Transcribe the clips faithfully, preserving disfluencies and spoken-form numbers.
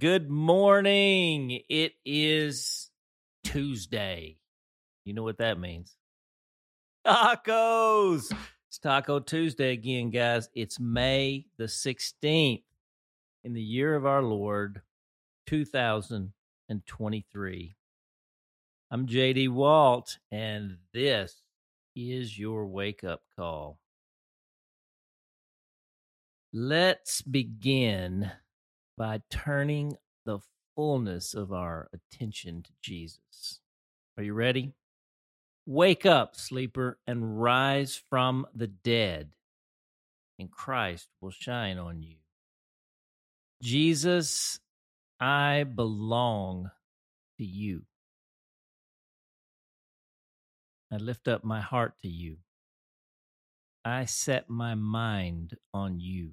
Good morning. It is Tuesday. You know what that means. Tacos. It's Taco Tuesday again, guys. It's May the sixteenth in the year of our Lord, two thousand twenty-three. I'm J D Walt, and this is your wake-up call. Let's begin by turning the fullness of our attention to Jesus. Are you ready? Wake up, sleeper, and rise from the dead, and Christ will shine on you. Jesus, I belong to you. I lift up my heart to you. I set my mind on you.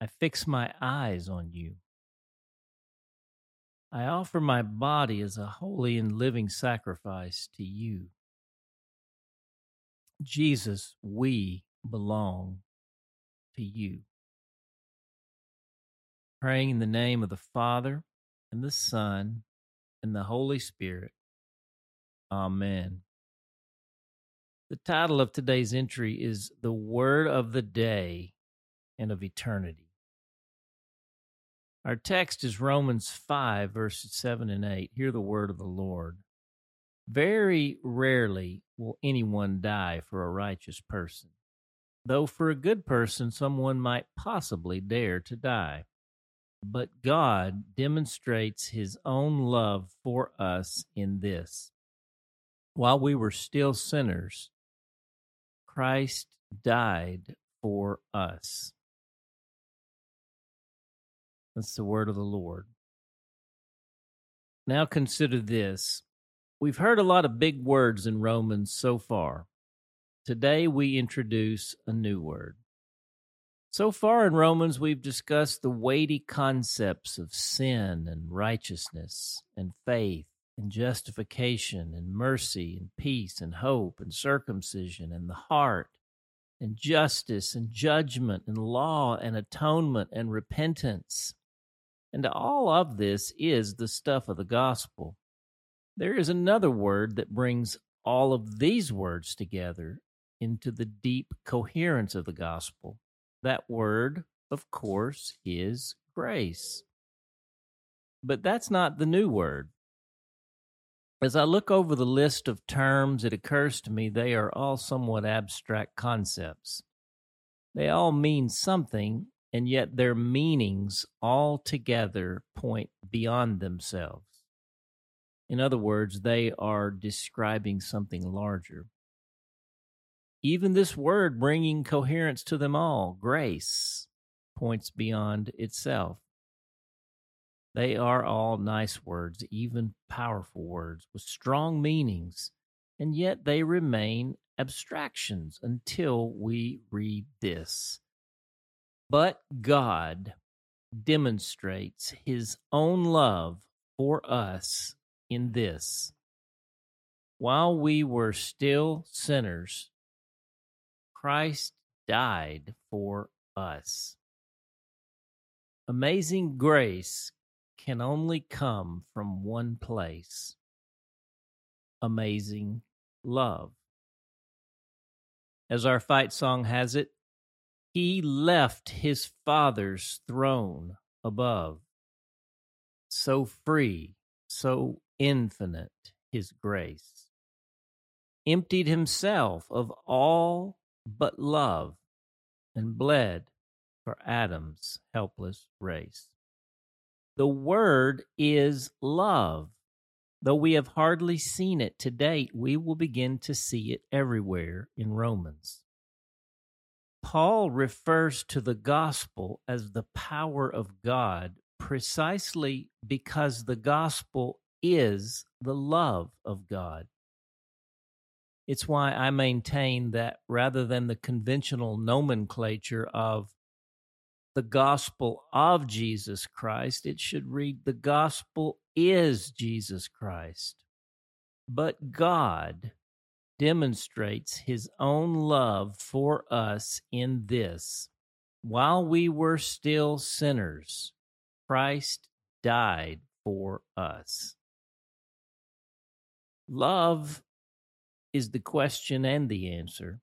I fix my eyes on you. I offer my body as a holy and living sacrifice to you. Jesus, we belong to you. Praying in the name of the Father, and the Son, and the Holy Spirit. Amen. The title of today's entry is The Word of the Day and of Eternity. Our text is Romans five, verses seven and eight. Hear the word of the Lord. Very rarely will anyone die for a righteous person, though for a good person someone might possibly dare to die. But God demonstrates his own love for us in this: while we were still sinners, Christ died for us. That's the word of the Lord. Now consider this. We've heard a lot of big words in Romans so far. Today we introduce a new word. So far in Romans, we've discussed the weighty concepts of sin and righteousness and faith and justification and mercy and peace and hope and circumcision and the heart and justice and judgment and law and atonement and repentance. And all of this is the stuff of the gospel. There is another word that brings all of these words together into the deep coherence of the gospel. That word, of course, is grace. But that's not the new word. As I look over the list of terms, it occurs to me they are all somewhat abstract concepts. They all mean something, and yet their meanings altogether point beyond themselves. In other words, they are describing something larger. Even this word bringing coherence to them all, grace, points beyond itself. They are all nice words, even powerful words, with strong meanings, and yet they remain abstractions until we read this. But God demonstrates his own love for us in this: while we were still sinners, Christ died for us. Amazing grace can only come from one place: amazing love. As our fight song has it, he left his Father's throne above. So free, so infinite his grace. Emptied himself of all but love and bled for Adam's helpless race. The word is love. Though we have hardly seen it to date, we will begin to see it everywhere in Romans. Paul refers to the gospel as the power of God precisely because the gospel is the love of God. It's why I maintain that rather than the conventional nomenclature of the gospel of Jesus Christ, it should read, the gospel is Jesus Christ. But God demonstrates his own love for us in this: while we were still sinners, Christ died for us. Love is the question and the answer.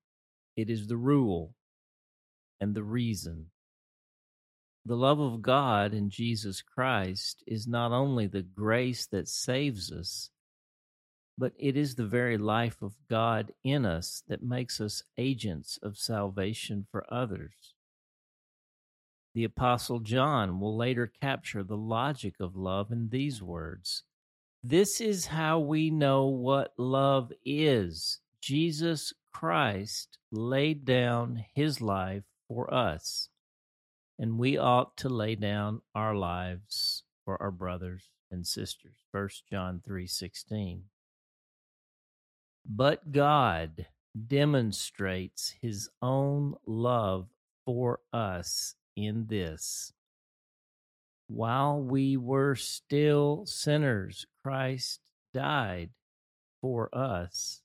It is the rule and the reason. The love of God in Jesus Christ is not only the grace that saves us, but it is the very life of God in us that makes us agents of salvation for others. The Apostle John will later capture the logic of love in these words. This is how we know what love is. Jesus Christ laid down his life for us, and we ought to lay down our lives for our brothers and sisters. First John three sixteen. But God demonstrates his own love for us in this: while we were still sinners, Christ died for us.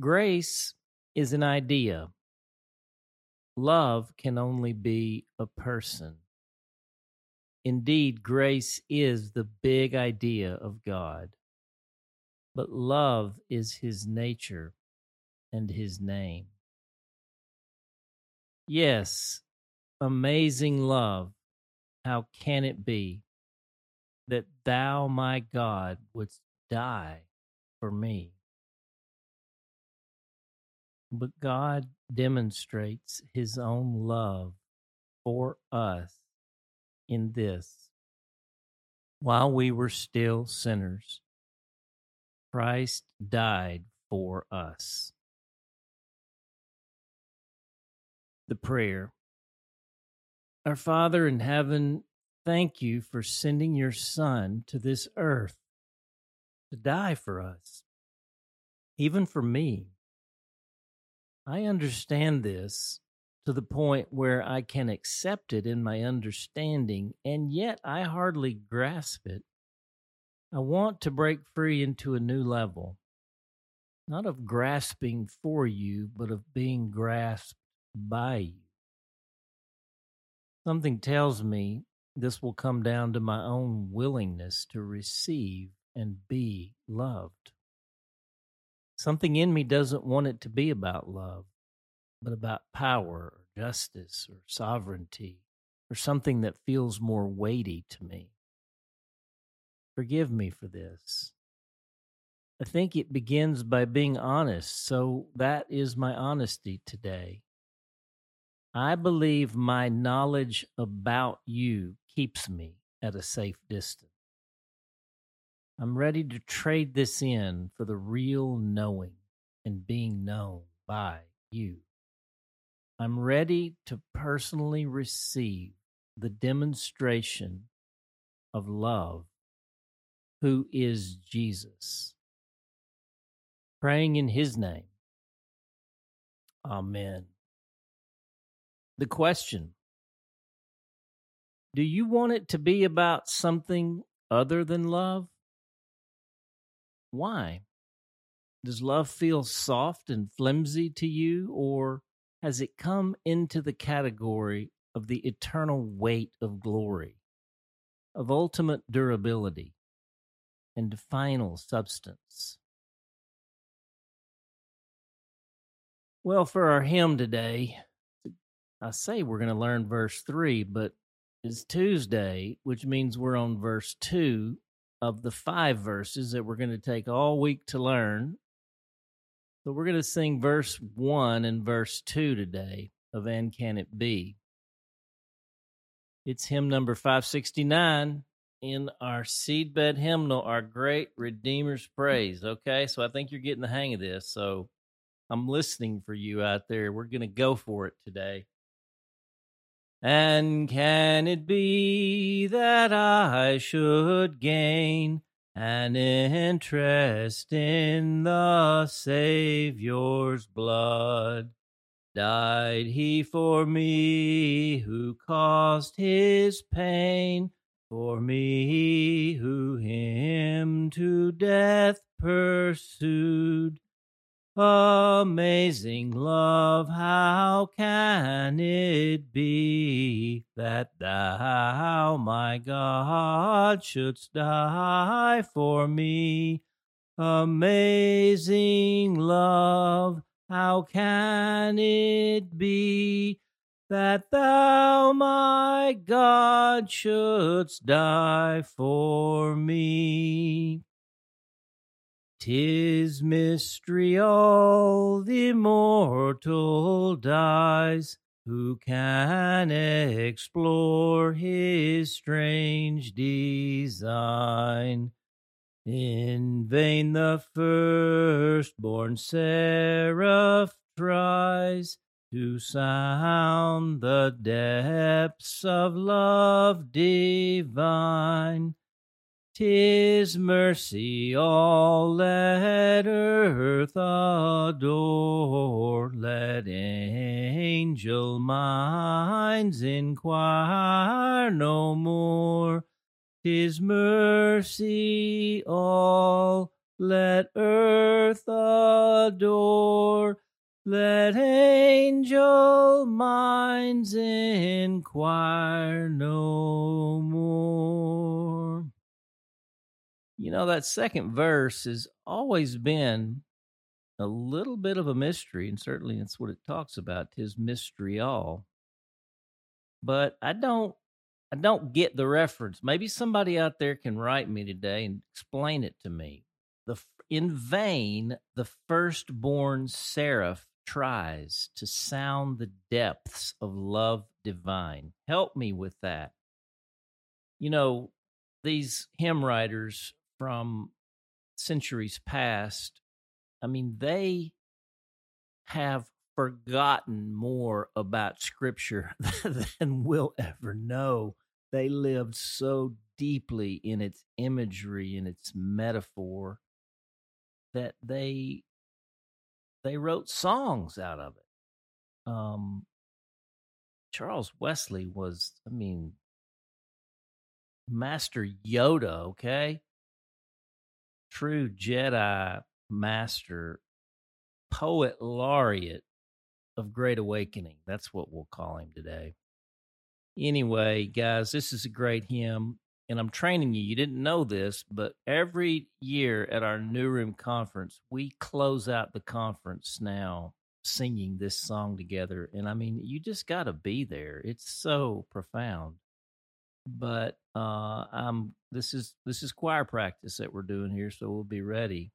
Grace is an idea. Love can only be a person. Indeed, grace is the big idea of God, but love is his nature and his name. Yes, amazing love, how can it be that thou, my God, wouldst die for me? But God demonstrates his own love for us in this: while we were still sinners, Christ died for us. The prayer. Our Father in heaven, thank you for sending your Son to this earth to die for us, even for me. I understand this to the point where I can accept it in my understanding, and yet I hardly grasp it. I want to break free into a new level, not of grasping for you, but of being grasped by you. Something tells me this will come down to my own willingness to receive and be loved. Something in me doesn't want it to be about love, but about power or justice or sovereignty or something that feels more weighty to me. Forgive me for this. I think it begins by being honest, so that is my honesty today. I believe my knowledge about you keeps me at a safe distance. I'm ready to trade this in for the real knowing and being known by you. I'm ready to personally receive the demonstration of love, who is Jesus. Praying in his name. Amen. The question: do you want it to be about something other than love? Why? Does love feel soft and flimsy to you, or has it come into the category of the eternal weight of glory, of ultimate durability, and final substance? Well, for our hymn today, I say we're going to learn verse three, but it's Tuesday, which means we're on verse two of the five verses that we're going to take all week to learn. So we're going to sing verse one and verse two today of And Can It Be. It's hymn number five sixty-nine in our Seedbed hymnal, Our Great Redeemer's Praise. Okay, so I think you're getting the hang of this. So I'm listening for you out there. We're going to go for it today. And can it be that I should gain an interest in the Savior's blood? Died he for me who caused his pain, for me who him to death pursued? Amazing love, how can it be that thou, my God, shouldst die for me? Amazing love, how can it be that thou, my God, shouldst die for me? 'Tis mystery all the mortal dies, who can explore his strange design? In vain the firstborn seraph tries to sound the depths of love divine. 'Tis mercy all let earth adore, let angel minds inquire no more. 'Tis mercy all let earth adore, let angel minds inquire no more. You know, that second verse has always been a little bit of a mystery, and certainly that's what it talks about, 'tis mystery all. But I don't, I don't get the reference. Maybe somebody out there can write me today and explain it to me. The in vain the firstborn seraph tries to sound the depths of love divine. Help me with that. You know, these hymn writers from centuries past, I mean, they have forgotten more about Scripture than we'll ever know. They lived so deeply in its imagery and its metaphor that they they wrote songs out of it. Um, Charles Wesley was, I mean, Master Yoda, okay? True Jedi master, poet laureate of Great Awakening. That's what we'll call him today. Anyway, guys, this is a great hymn, and I'm training you. You didn't know this, but every year at our New Room Conference, we close out the conference now singing this song together. And, I mean, you just got to be there. It's so profound. But uh, I'm, this is this is choir practice that we're doing here, so we'll be ready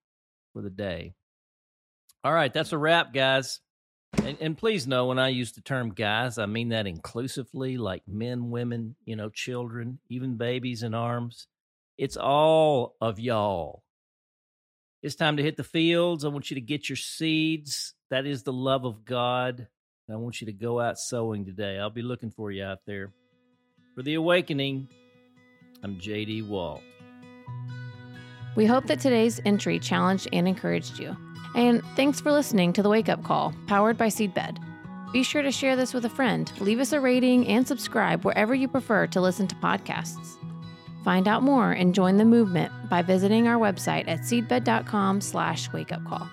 for the day. All right, that's a wrap, guys. And, and please know when I use the term guys, I mean that inclusively, like men, women, you know, children, even babies in arms. It's all of y'all. It's time to hit the fields. I want you to get your seeds. That is the love of God. And I want you to go out sowing today. I'll be looking for you out there. For The Awakening, I'm J D Walt. We hope that today's entry challenged and encouraged you. And thanks for listening to The Wake Up Call, powered by Seedbed. Be sure to share this with a friend, leave us a rating, and subscribe wherever you prefer to listen to podcasts. Find out more and join the movement by visiting our website at seedbed dot com slash wake up call.